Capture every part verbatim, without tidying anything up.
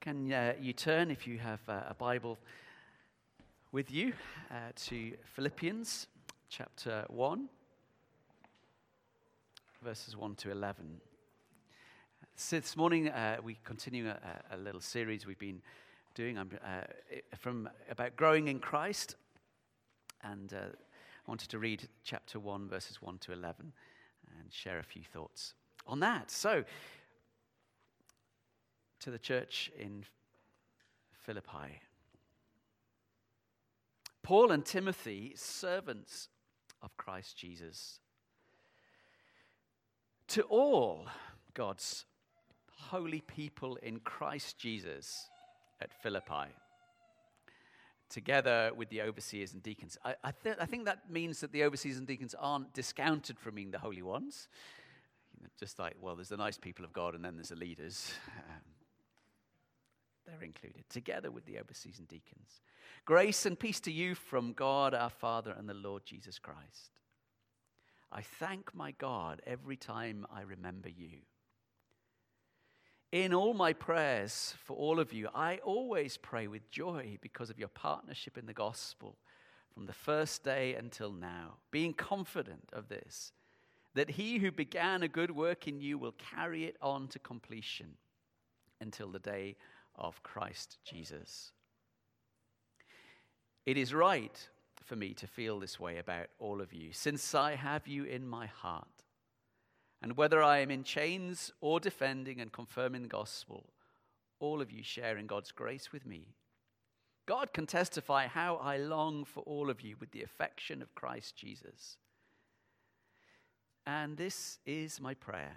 Can uh, you turn, if you have uh, a Bible with you, uh, to Philippians chapter one, verses one to eleven. So this morning uh, we continue a, a little series we've been doing um, uh, from about growing in Christ, and uh, I wanted to read chapter one, verses one to eleven, and share a few thoughts on that. So, to the church in Philippi. Paul and Timothy, servants of Christ Jesus, to all God's holy people in Christ Jesus at Philippi, together with the overseers and deacons. I, I, th- I think that means that the overseers and deacons aren't discounted from being the holy ones. Just like, well, there's the nice people of God and then there's the leaders. Um, They're included, together with the overseers and deacons. Grace and peace to you from God our Father and the Lord Jesus Christ. I thank my God every time I remember you. In all my prayers for all of you, I always pray with joy because of your partnership in the gospel from the first day until now, being confident of this, that he who began a good work in you will carry it on to completion until the day of Christ Jesus. It is right for me to feel this way about all of you, since I have you in my heart. And whether I am in chains or defending and confirming the gospel, all of you share in God's grace with me. God can testify how I long for all of you with the affection of Christ Jesus. And this is my prayer,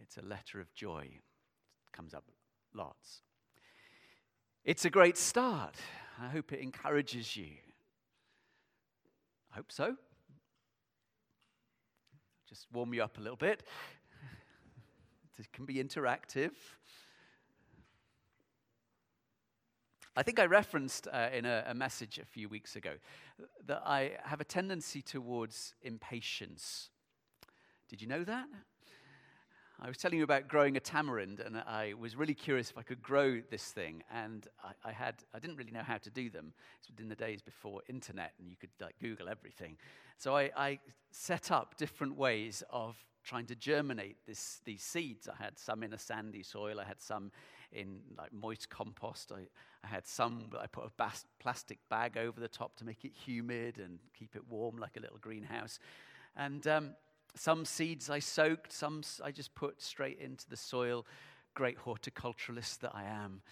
It's a letter of joy. It comes up lots. It's a great start. I hope it encourages you. I hope so. Just warm you up a little bit. It can be interactive. I think I referenced uh, in a, a message a few weeks ago that I have a tendency towards impatience. Did you know that? I was telling you about growing a tamarind, and I was really curious if I could grow this thing. And I, I had—I didn't really know how to do them. It's within the days before internet, and you could like Google everything. So I, I set up different ways of trying to germinate this, these seeds. I had some in a sandy soil. I had some in like moist compost. I, I had some that I put a bas- plastic bag over the top to make it humid and keep it warm, like a little greenhouse. And um, Some seeds I soaked, some I just put straight into the soil, great horticulturalist that I am.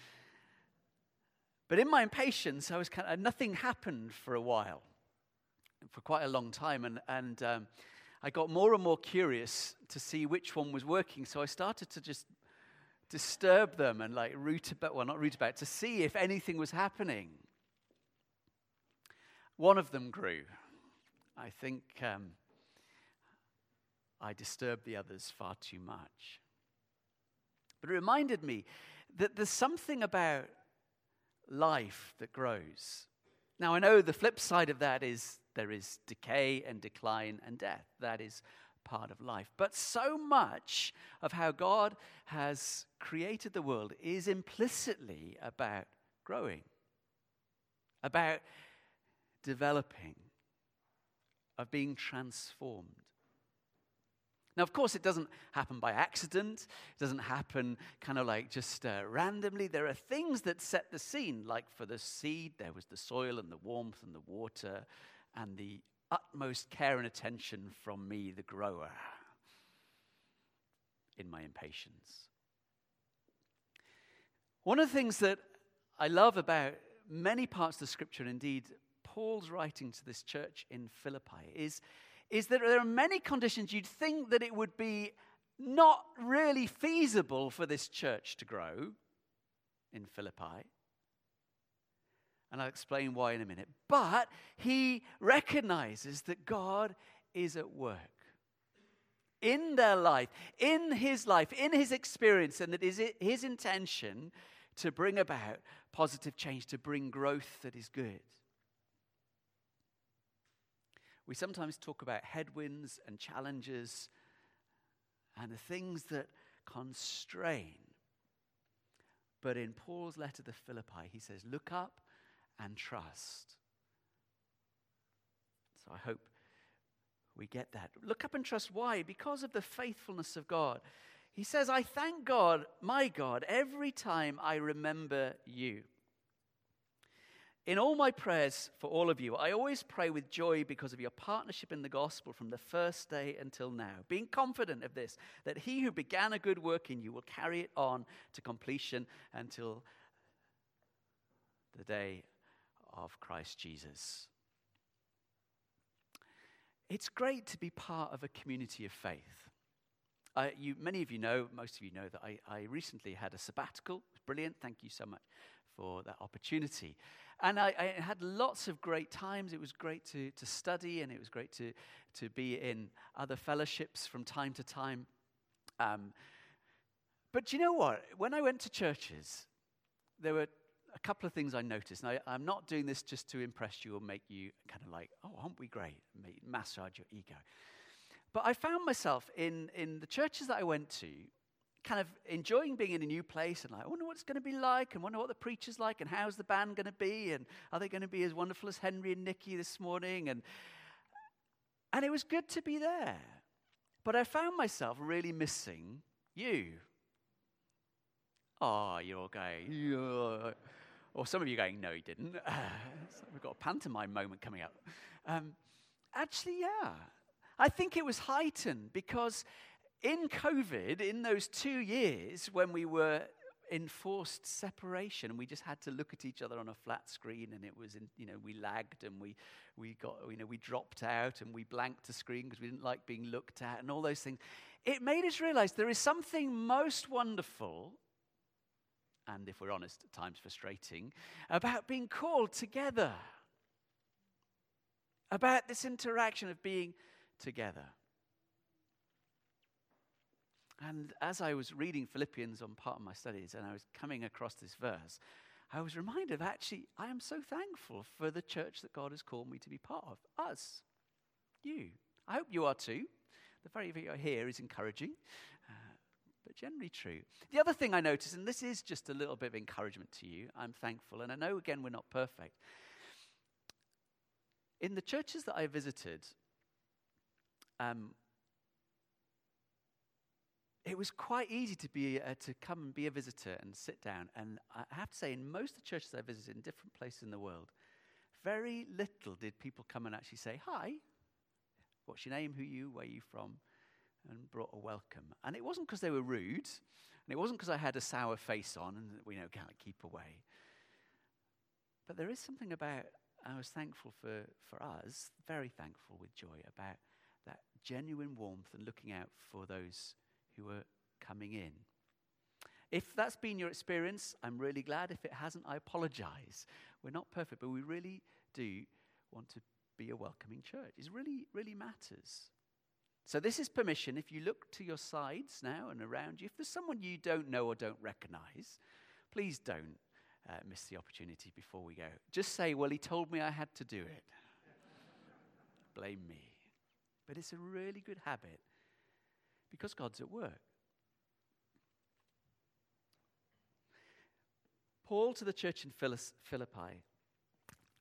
But in my impatience, I was kind of, nothing happened for a while, for quite a long time, and, and um, I got more and more curious to see which one was working, so I started to just disturb them and like root about, well not root about, to see if anything was happening. One of them grew. I think... Um, I disturbed the others far too much. But it reminded me that there's something about life that grows. Now, I know the flip side of that is there is decay and decline and death. That is part of life. But so much of how God has created the world is implicitly about growing, about developing, of being transformed. Now, of course, it doesn't happen by accident. It doesn't happen kind of like just uh, randomly. There are things that set the scene. Like for the seed, there was the soil and the warmth and the water and the utmost care and attention from me, the grower, in my impatience. One of the things that I love about many parts of the Scripture, and indeed Paul's writing to this church in Philippi, is... is that there are many conditions you'd think that it would be not really feasible for this church to grow in Philippi. And I'll explain why in a minute. But he recognizes that God is at work in their life, in his life, in his experience, and that is his intention to bring about positive change, to bring growth that is good. We sometimes talk about headwinds and challenges and the things that constrain. But in Paul's letter to Philippi, he says, look up and trust. So I hope we get that. Look up and trust. Why? Because of the faithfulness of God. He says, I thank God, my God, every time I remember you. In all my prayers for all of you, I always pray with joy because of your partnership in the gospel from the first day until now, being confident of this, that he who began a good work in you will carry it on to completion until the day of Christ Jesus. It's great to be part of a community of faith. Uh, you, many of you know, most of you know, that I, I recently had a sabbatical. It was brilliant. Thank you so much for that opportunity. And I, I had lots of great times. It was great to, to study, and it was great to, to be in other fellowships from time to time. Um, but you know what? When I went to churches, there were a couple of things I noticed. And I, I'm not doing this just to impress you or make you kind of like, oh, aren't we great? Massage your ego. But I found myself in, in the churches that I went to, kind of enjoying being in a new place, and like, I wonder what it's going to be like, and wonder what the preacher's like, and how's the band going to be, and are they going to be as wonderful as Henry and Nikki this morning? And and it was good to be there. But I found myself really missing you. Oh, you're all going, yeah. Or some of you going, no, you didn't. So we've got a pantomime moment coming up. Um, actually, yeah. I think it was heightened because in COVID, in those two years when we were in forced separation, we just had to look at each other on a flat screen, and it was, in, you know, we lagged and we we got, you know, we dropped out and we blanked the screen because we didn't like being looked at and all those things. It made us realize there is something most wonderful, and if we're honest, at times frustrating, about being called together, about this interaction of being together. And as I was reading Philippians on part of my studies, and I was coming across this verse, I was reminded of, actually, I am so thankful for the church that God has called me to be part of. Us. You. I hope you are too. The very thing you're here is encouraging, uh, but generally true. The other thing I noticed, and this is just a little bit of encouragement to you, I'm thankful, and I know, again, we're not perfect. In the churches that I visited, Um, it was quite easy to be uh, to come and be a visitor and sit down. And I have to say, in most of the churches I visited in different places in the world, very little did people come and actually say, hi, what's your name, who you, where you from, and brought a welcome. And it wasn't because they were rude, and it wasn't because I had a sour face on and, you know, can't keep away. But there is something about, I was thankful for, for us, very thankful with joy about that genuine warmth and looking out for those who are coming in. If that's been your experience, I'm really glad. If it hasn't, I apologize. We're not perfect, but we really do want to be a welcoming church. It really, really matters. So this is permission. If you look to your sides now and around you, if there's someone you don't know or don't recognize, please don't uh, miss the opportunity before we go. Just say, well, he told me I had to do it. Blame me. But it's a really good habit because God's at work. Paul to the church in Philippi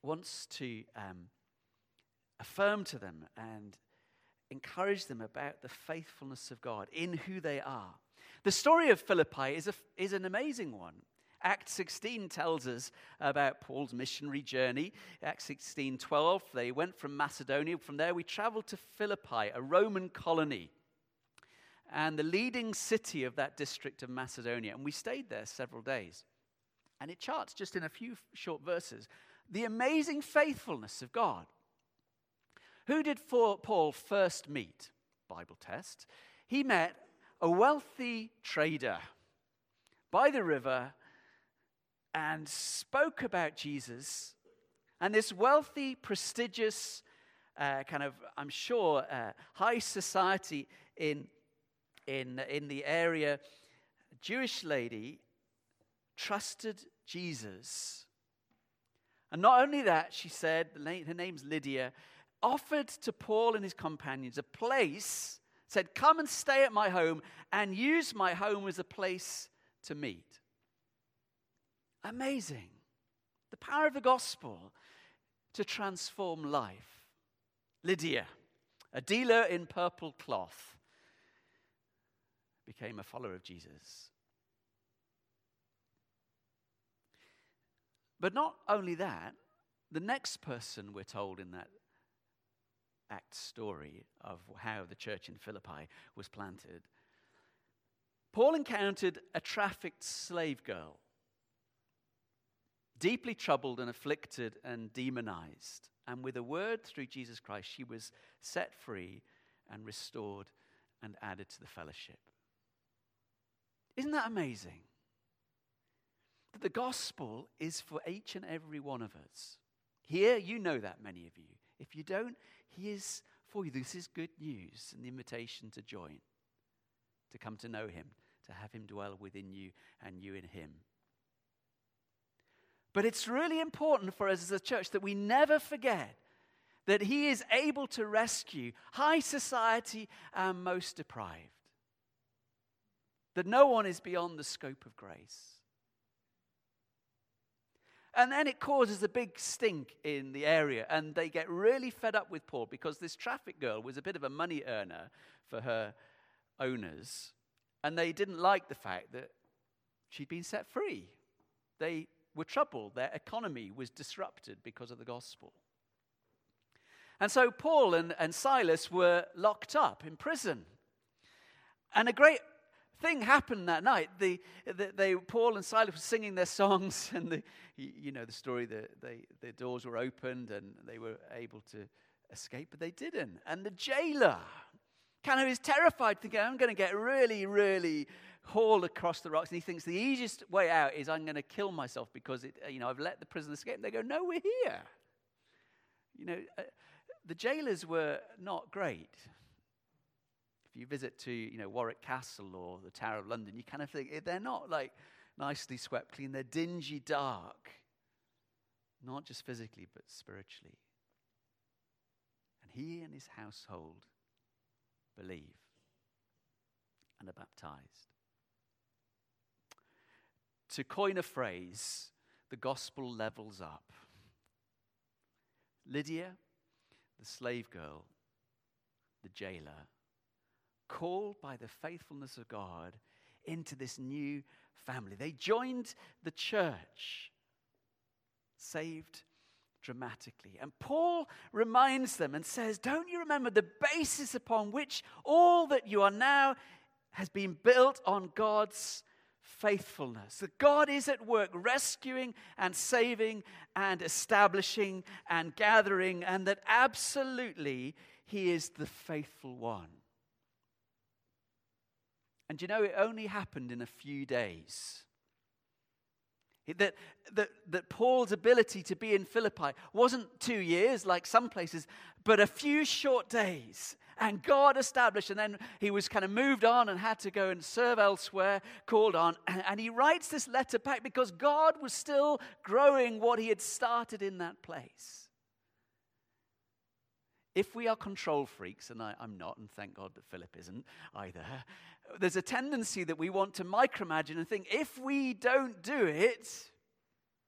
wants to um, affirm to them and encourage them about the faithfulness of God in who they are. The story of Philippi is a, is an amazing one. Acts sixteen tells us about Paul's missionary journey. Acts sixteen twelve, they went from Macedonia. From there, we traveled to Philippi, a Roman colony, and the leading city of that district of Macedonia. And we stayed there several days. And it charts just in a few short verses the amazing faithfulness of God. Who did Paul first meet? Bible test. He met a wealthy trader by the river, and spoke about Jesus And this wealthy, prestigious, uh, kind of, I'm sure, uh, high society in, in, in the area, Jewish lady trusted Jesus. And not only that, she said, her name's Lydia, offered to Paul and his companions a place, said, come and stay at my home and use my home as a place to meet. Amazing. The power of the gospel to transform life. Lydia, a dealer in purple cloth, became a follower of Jesus. But not only that, the next person we're told in that Acts story of how the church in Philippi was planted, Paul encountered a trafficked slave girl, deeply troubled and afflicted and demonized. And with a word through Jesus Christ, she was set free and restored and added to the fellowship. Isn't that amazing? That the gospel is for each and every one of us. Here, you know that, many of you. If you don't, he is for you. This is good news and the invitation to join, to come to know him, to have him dwell within you and you in him. But it's really important for us as a church that we never forget that he is able to rescue high society and most deprived. That no one is beyond the scope of grace. And then it causes a big stink in the area, and they get really fed up with Paul because this traffic girl was a bit of a money earner for her owners, and they didn't like the fact that she'd been set free. They were troubled. Their economy was disrupted because of the gospel. And so Paul and, and Silas were locked up in prison. And a great thing happened that night. The, the they Paul and Silas were singing their songs, and the, you know the story. The they, the doors were opened, and they were able to escape, but they didn't. And the jailer kind of is terrified, thinking, "I'm going to get really, really hauled across the rocks." And he thinks the easiest way out is I'm going to kill myself because it, you know I've let the prison escape. And they go, "No, we're here." You know, uh, the jailers were not great. You visit to, you know, Warwick Castle or the Tower of London, you kind of think, they're not like nicely swept clean, they're dingy dark. Not just physically, but spiritually. And he and his household believe and are baptized. To coin a phrase, the gospel levels up. Lydia, the slave girl, the jailer, called by the faithfulness of God into this new family. They joined the church, saved dramatically. And Paul reminds them and says, don't you remember the basis upon which all that you are now has been built on God's faithfulness? That God is at work rescuing and saving and establishing and gathering, and that absolutely he is the faithful one. And you know, it only happened in a few days. It, that, that, that Paul's ability to be in Philippi wasn't two years like some places, but a few short days. And God established, and then he was kind of moved on and had to go and serve elsewhere, called on. And, and he writes this letter back because God was still growing what he had started in that place. If we are control freaks, and I, I'm not, and thank God that Philip isn't either, there's a tendency that we want to micromanage and think, if we don't do it,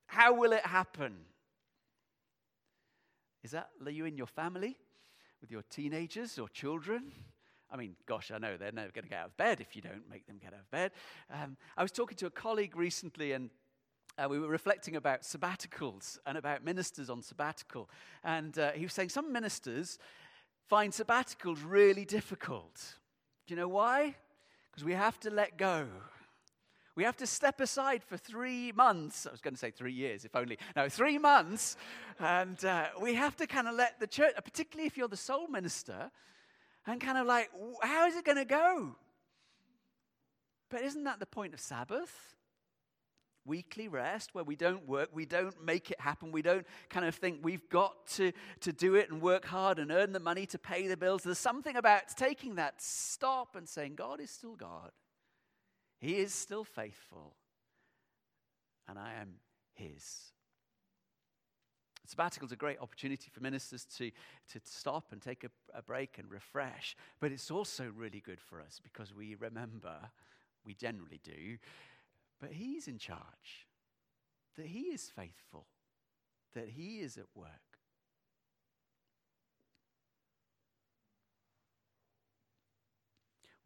how will it happen? Is that are you in your family with your teenagers or children? I mean, gosh, I know they're never going to get out of bed if you don't make them get out of bed. Um, I was talking to a colleague recently, and Uh, we were reflecting about sabbaticals and about ministers on sabbatical. And uh, he was saying some ministers find sabbaticals really difficult. Do you know why? Because we have to let go. We have to step aside for three months. I was going to say three years, if only. No, three months. And uh, we have to kind of let the church, particularly if you're the sole minister, and kind of like, how is it going to go? But isn't that the point of Sabbath? weekly rest where we don't work, we don't make it happen, we don't kind of think we've got to, to do it and work hard and earn the money to pay the bills. There's something about taking that stop and saying, God is still God. He is still faithful, and I am his. Sabbatical is a great opportunity for ministers to, to stop and take a, a break and refresh, but it's also really good for us because we remember, we generally do, but he's in charge, that he is faithful, that he is at work.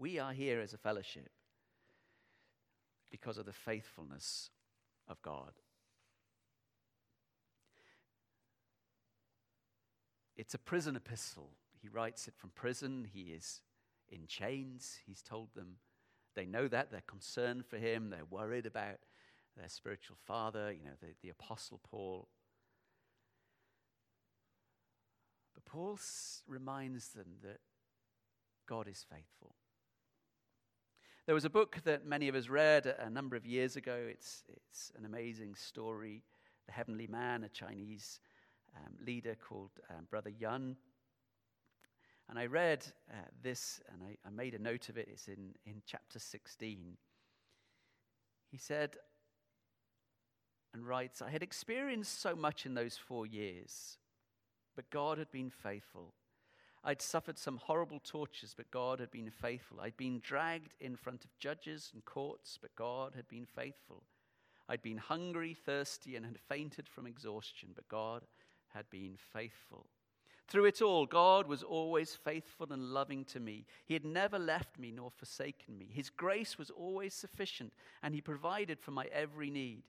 We are here as a fellowship because of the faithfulness of God. It's a prison epistle. He writes it from prison. He is in chains, he's told them. They know that. They're concerned for him. They're worried about their spiritual father, you know, the, the Apostle Paul. But Paul s- reminds them that God is faithful. There was a book that many of us read a, a number of years ago. It's, it's an amazing story. The Heavenly Man, a Chinese Um, leader called um, Brother Yun. And I read uh, this, and I, I made a note of it. It's in, in chapter sixteen. He said and writes, I had experienced so much in those four years, but God had been faithful. I'd suffered some horrible tortures, but God had been faithful. I'd been dragged in front of judges and courts, but God had been faithful. I'd been hungry, thirsty, and had fainted from exhaustion, but God had been faithful. Through it all, God was always faithful and loving to me. He had never left me nor forsaken me. His grace was always sufficient, and he provided for my every need.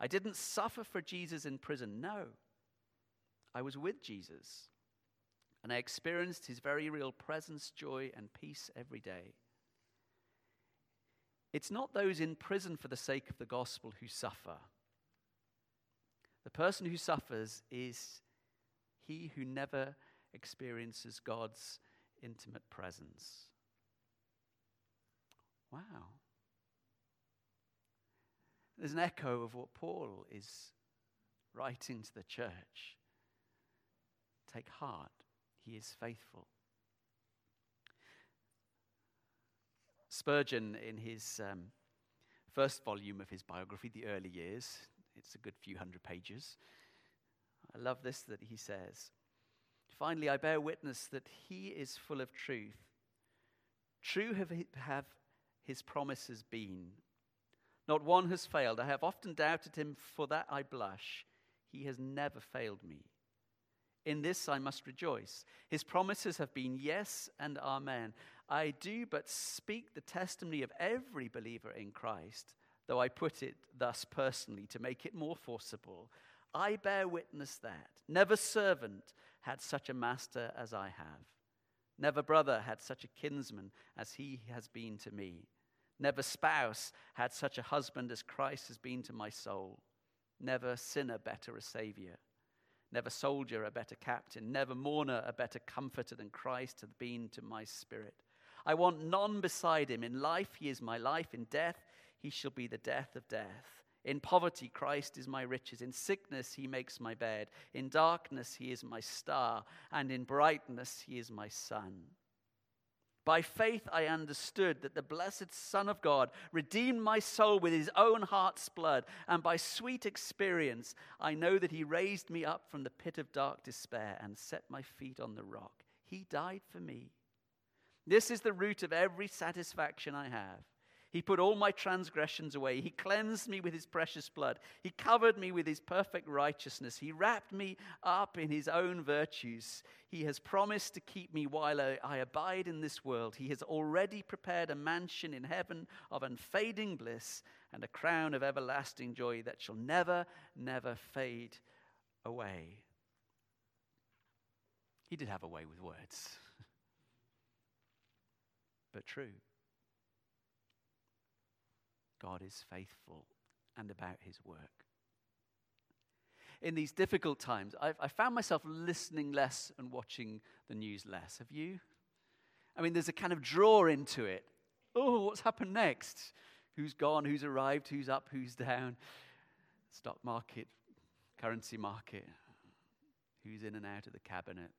I didn't suffer for Jesus in prison. No, I was with Jesus, and I experienced his very real presence, joy, and peace every day. It's not those in prison for the sake of the gospel who suffer. The person who suffers is he who never experiences God's intimate presence. Wow. There's an echo of what Paul is writing to the church. Take heart, he is faithful. Spurgeon, in his um, first volume of his biography, The Early Years, it's a good few hundred pages. I love this that he says, finally, I bear witness that he is full of truth. True have, have his promises been. Not one has failed. I have often doubted him, for that I blush. He has never failed me. In this I must rejoice. His promises have been yes and amen. I do but speak the testimony of every believer in Christ, though I put it thus personally to make it more forcible. I bear witness that never servant had such a master as I have. Never brother had such a kinsman as he has been to me. Never spouse had such a husband as Christ has been to my soul. Never sinner better a savior. Never soldier a better captain. Never mourner a better comforter than Christ hath been to my spirit. I want none beside him. In life he is my life. In death he shall be the death of death. In poverty Christ is my riches. In sickness he makes my bed. In darkness he is my star. And in brightness he is my sun. By faith I understood that the blessed Son of God redeemed my soul with his own heart's blood, and by sweet experience I know that he raised me up from the pit of dark despair and set my feet on the rock. He died for me. This is the root of every satisfaction I have. He put all my transgressions away. He cleansed me with his precious blood. He covered me with his perfect righteousness. He wrapped me up in his own virtues. He has promised to keep me while I, I abide in this world. He has already prepared a mansion in heaven of unfading bliss and a crown of everlasting joy that shall never, never fade away. He did have a way with words, but true. God is faithful and about his work. In these difficult times, I've, I found myself listening less and watching the news less. Have you? I mean, there's a kind of draw into it. Oh, what's happened next? Who's gone? Who's arrived? Who's up? Who's down? stock market, currency market, who's in and out of the cabinet.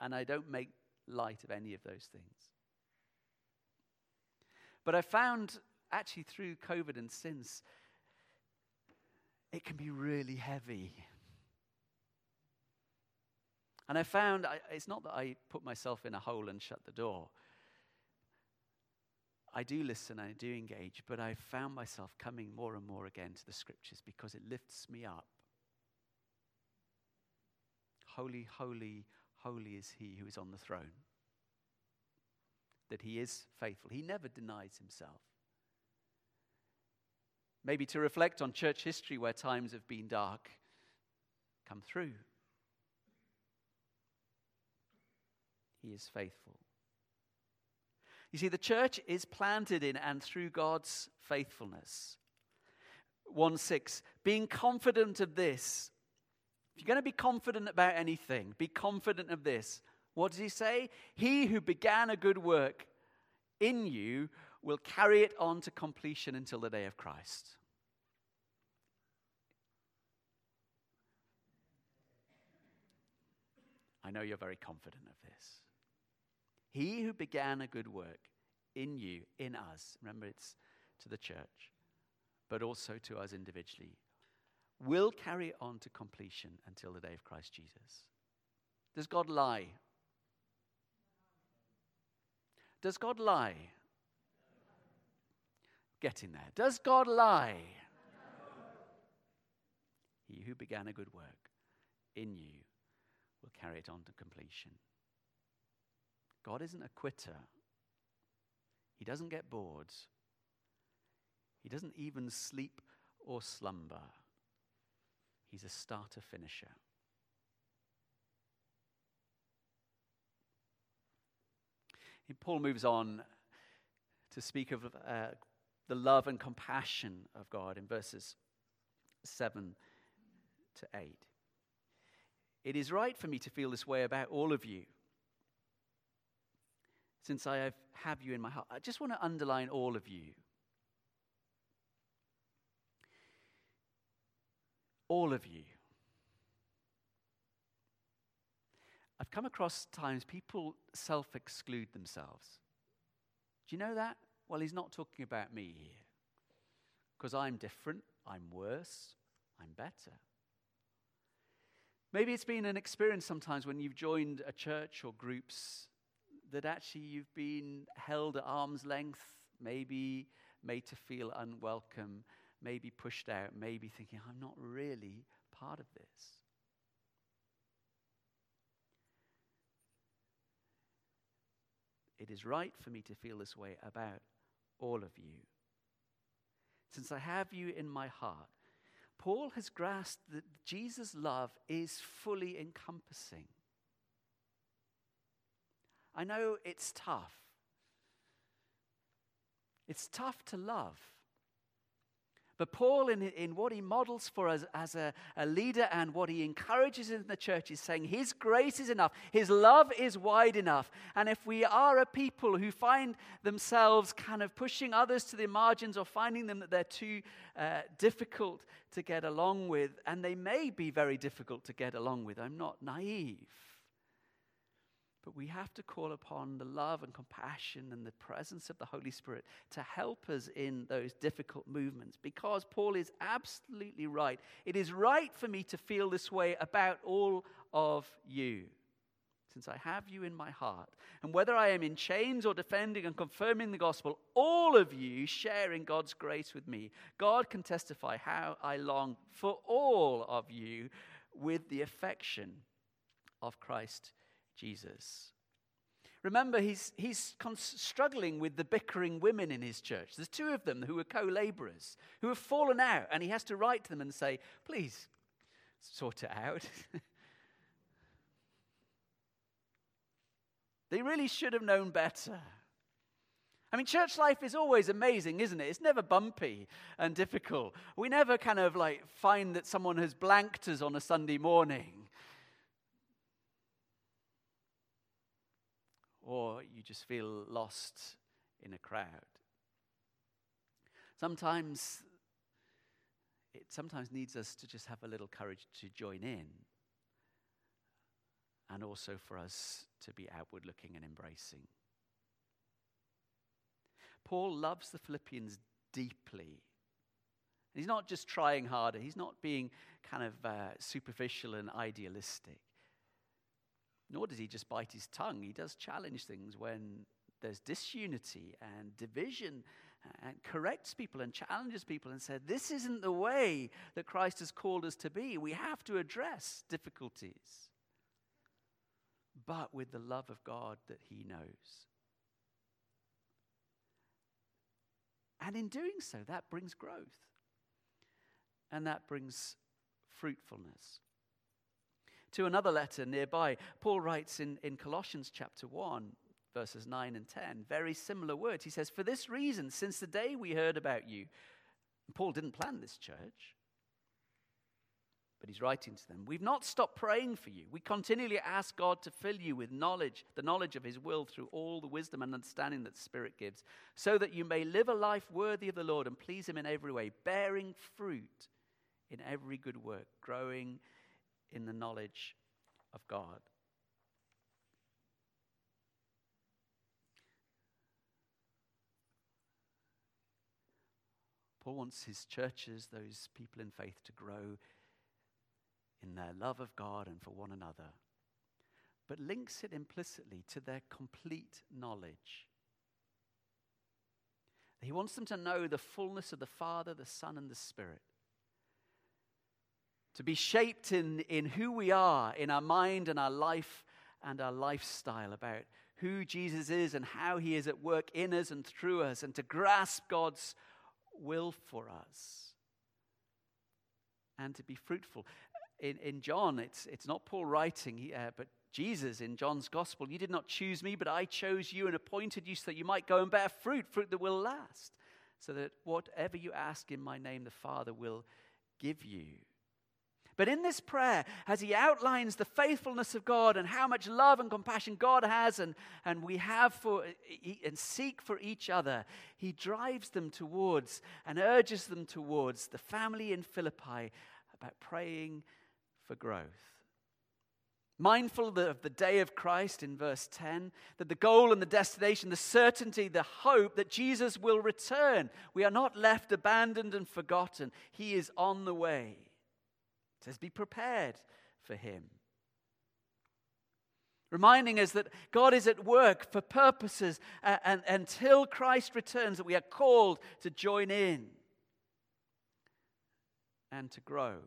And I don't make light of any of those things. But I found, actually through COVID and since, it can be really heavy. And I found, I, it's not that I put myself in a hole and shut the door. I do listen, I do engage, but I found myself coming more and more again to the scriptures because it lifts me up. Holy, holy, holy is he who is on the throne. That he is faithful. He never denies himself. Maybe to reflect on church history where times have been dark, come through. He is faithful. You see, the church is planted in and through God's faithfulness. one six, being confident of this. If you're going to be confident about anything, be confident of this. What does he say? He who began a good work in you will carry it on to completion until the day of Christ. I know you're very confident of this. He who began a good work in you, in us, remember it's to the church, but also to us individually, will carry it on to completion until the day of Christ Jesus. Does God lie? Does God lie? Getting there. Does God lie? No. He who began a good work in you will carry it on to completion. God isn't a quitter. He doesn't get bored. He doesn't even sleep or slumber. He's a starter finisher. And Paul moves on to speak of uh, the love and compassion of God in verses seven to eight. It is right for me to feel this way about all of you, since I have you in my heart. I just want to underline all of you. All of you. I've come across times people self-exclude themselves. Do you know that? Well, he's not talking about me here. Because I'm different, I'm worse, I'm better. Maybe it's been an experience sometimes when you've joined a church or groups that actually you've been held at arm's length, maybe made to feel unwelcome, maybe pushed out, maybe thinking, I'm not really part of this. It is right for me to feel this way about all of you. Since I have you in my heart, Paul has grasped that Jesus' love is fully encompassing. I know it's tough. It's tough to love. But Paul, in, in what he models for us as a, a leader and what he encourages in the church, is saying his grace is enough, his love is wide enough. And if we are a people who find themselves kind of pushing others to the margins or finding them that they're too uh, difficult to get along with, and they may be very difficult to get along with, I'm not naive. But we have to call upon the love and compassion and the presence of the Holy Spirit to help us in those difficult movements, because Paul is absolutely right. It is right for me to feel this way about all of you, since I have you in my heart. And whether I am in chains or defending and confirming the gospel, all of you share in God's grace with me. God can testify how I long for all of you with the affection of Christ Jesus. Remember, he's he's con- struggling with the bickering women in his church. There's two of them who are co-laborers, who have fallen out, and he has to write to them and say, please, sort it out. They really should have known better. I mean, church life is always amazing, isn't it? It's never bumpy and difficult. We never kind of like find that someone has blanked us on a Sunday morning. Or you just feel lost in a crowd. Sometimes it sometimes needs us to just have a little courage to join in, and also for us to be outward looking and embracing. Paul loves the Philippians deeply. He's not just trying harder. He's not being kind of uh, superficial and idealistic. Nor does he just bite his tongue. He does challenge things when there's disunity and division, and corrects people and challenges people and says, this isn't the way that Christ has called us to be. We have to address difficulties, but with the love of God that he knows. And in doing so, that brings growth. And that brings fruitfulness. To another letter nearby, Paul writes in, in Colossians chapter one, verses nine and ten, very similar words. He says, for this reason, since the day we heard about you, Paul didn't plan this church, but he's writing to them, we've not stopped praying for you. We continually ask God to fill you with knowledge, the knowledge of his will through all the wisdom and understanding that the Spirit gives, so that you may live a life worthy of the Lord and please him in every way, bearing fruit in every good work, growing in the knowledge of God. Paul wants his churches, those people in faith, to grow in their love of God and for one another, but links it implicitly to their complete knowledge. He wants them to know the fullness of the Father, the Son, and the Spirit, to be shaped in, in who we are, in our mind and our life and our lifestyle, about who Jesus is and how he is at work in us and through us, and to grasp God's will for us and to be fruitful. In, in John, it's it's not Paul writing, uh, but Jesus in John's gospel. You did not choose me, but I chose you and appointed you so that you might go and bear fruit, fruit that will last, so that whatever you ask in my name, the Father will give you. But in this prayer, as he outlines the faithfulness of God and how much love and compassion God has and, and we have for and seek for each other, he drives them towards and urges them towards the family in Philippi about praying for growth. Mindful of the day of Christ in verse ten, that the goal and the destination, the certainty, the hope that Jesus will return. We are not left abandoned and forgotten. He is on the way. It says, be prepared for him. Reminding us that God is at work for purposes, and, and until Christ returns, that we are called to join in and to grow.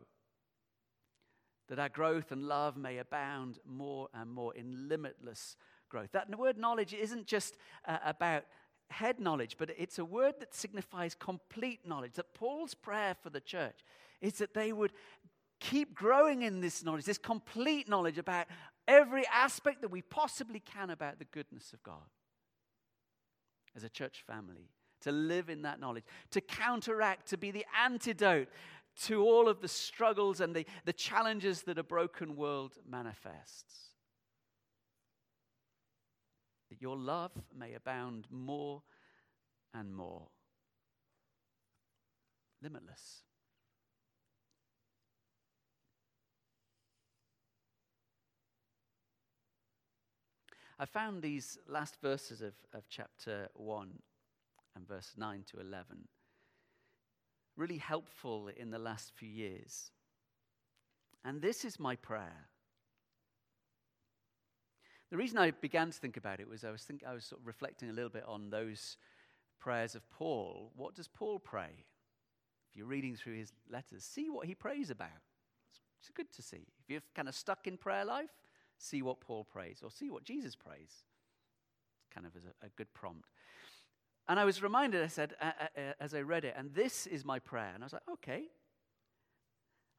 That our growth and love may abound more and more in limitless growth. That word knowledge isn't just uh, about head knowledge, but it's a word that signifies complete knowledge. That Paul's prayer for the church is that they would keep growing in this knowledge, this complete knowledge about every aspect that we possibly can about the goodness of God. As a church family, to live in that knowledge, to counteract, to be the antidote to all of the struggles and the, the challenges that a broken world manifests. That your love may abound more and more. Limitless. I found these last verses of, of chapter one and verse nine to eleven really helpful in the last few years. And this is my prayer. The reason I began to think about it was I was think I was sort of reflecting a little bit on those prayers of Paul. What does Paul pray? If you're reading through his letters, see what he prays about. It's good to see. If you're kind of stuck in prayer life, see what Paul prays, or see what Jesus prays. It's kind of as a, a good prompt. And I was reminded, I said, uh, uh, uh, as I read it, and this is my prayer. And I was like, okay.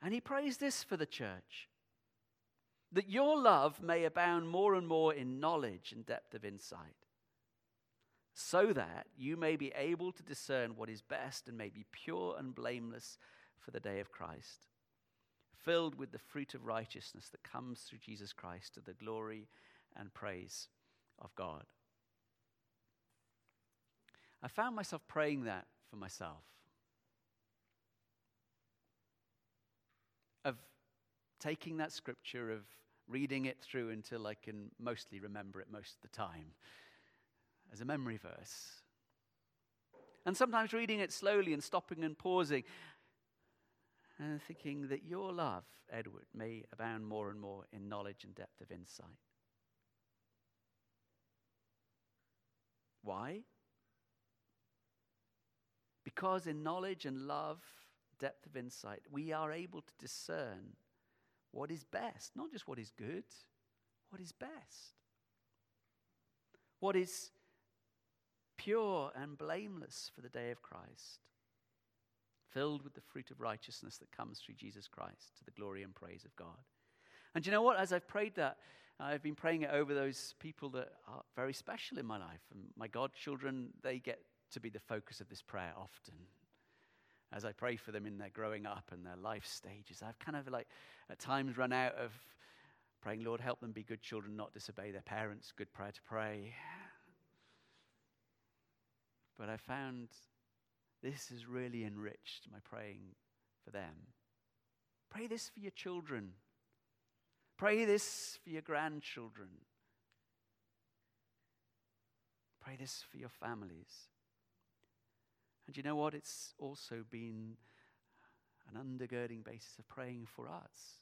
And he prays this for the church. That your love may abound more and more in knowledge and depth of insight, so that you may be able to discern what is best and may be pure and blameless for the day of Christ, filled with the fruit of righteousness that comes through Jesus Christ to the glory and praise of God. I found myself praying that for myself. of taking that scripture, of reading it through until I can mostly remember it most of the time as a memory verse. And sometimes reading it slowly and stopping and pausing and thinking that your love, Edward, may abound more and more in knowledge and depth of insight. Why? Because in knowledge and love, depth of insight, we are able to discern what is best, not just what is good, what is best. What is pure and blameless for the day of Christ, filled with the fruit of righteousness that comes through Jesus Christ to the glory and praise of God. And you know what? As I've prayed that, I've been praying it over those people that are very special in my life. And my godchildren, they get to be the focus of this prayer often. As I pray for them in their growing up and their life stages, I've kind of like at times run out of praying, Lord, help them be good children, not disobey their parents. Good prayer to pray. But I found this has really enriched my praying for them. Pray this for your children. Pray this for your grandchildren. Pray this for your families. And you know what? It's also been an undergirding basis of praying for us.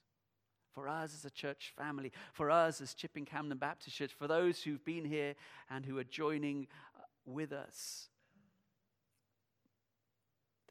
For us as a church family. For us as Chipping Camden Baptist Church. For those who've been here and who are joining with us.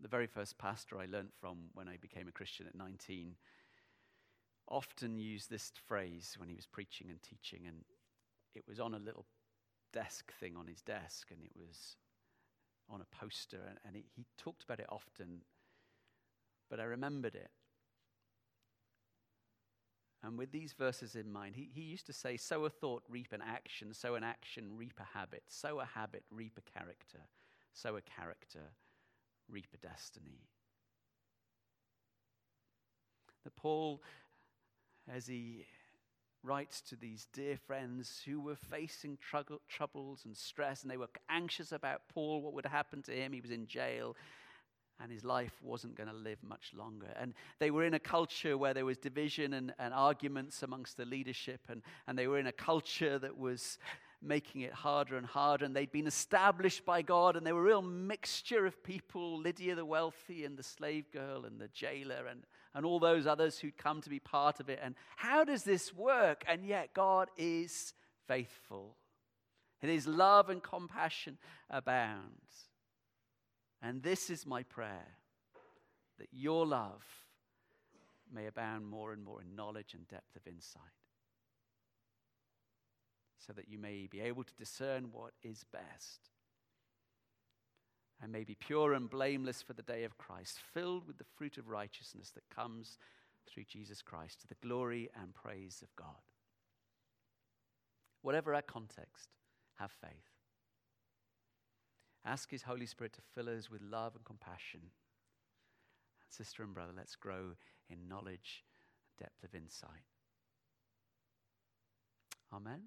The very first pastor I learnt from when I became a Christian at nineteen often used this phrase when he was preaching and teaching, and it was on a little desk thing on his desk, and it was on a poster, and, and it, he talked about it often, but I remembered it. And with these verses in mind, he, he used to say, sow a thought, reap an action, sow an action, reap a habit, sow a habit, reap a character, sow a character, reap a destiny. That Paul, as he writes to these dear friends who were facing trug- troubles and stress, and they were anxious about Paul, what would happen to him. He was in jail, and his life wasn't going to live much longer. And they were in a culture where there was division and, and arguments amongst the leadership, and, and they were in a culture that was making it harder and harder, and they'd been established by God, and they were a real mixture of people, Lydia the wealthy and the slave girl and the jailer and, and all those others who'd come to be part of it. And how does this work? And yet God is faithful, and his love and compassion abounds. And this is my prayer, that your love may abound more and more in knowledge and depth of insight, so that you may be able to discern what is best, and may be pure and blameless for the day of Christ, filled with the fruit of righteousness that comes through Jesus Christ to the glory and praise of God. Whatever our context, have faith. Ask his Holy Spirit to fill us with love and compassion. And sister and brother, let's grow in knowledge and depth of insight. Amen.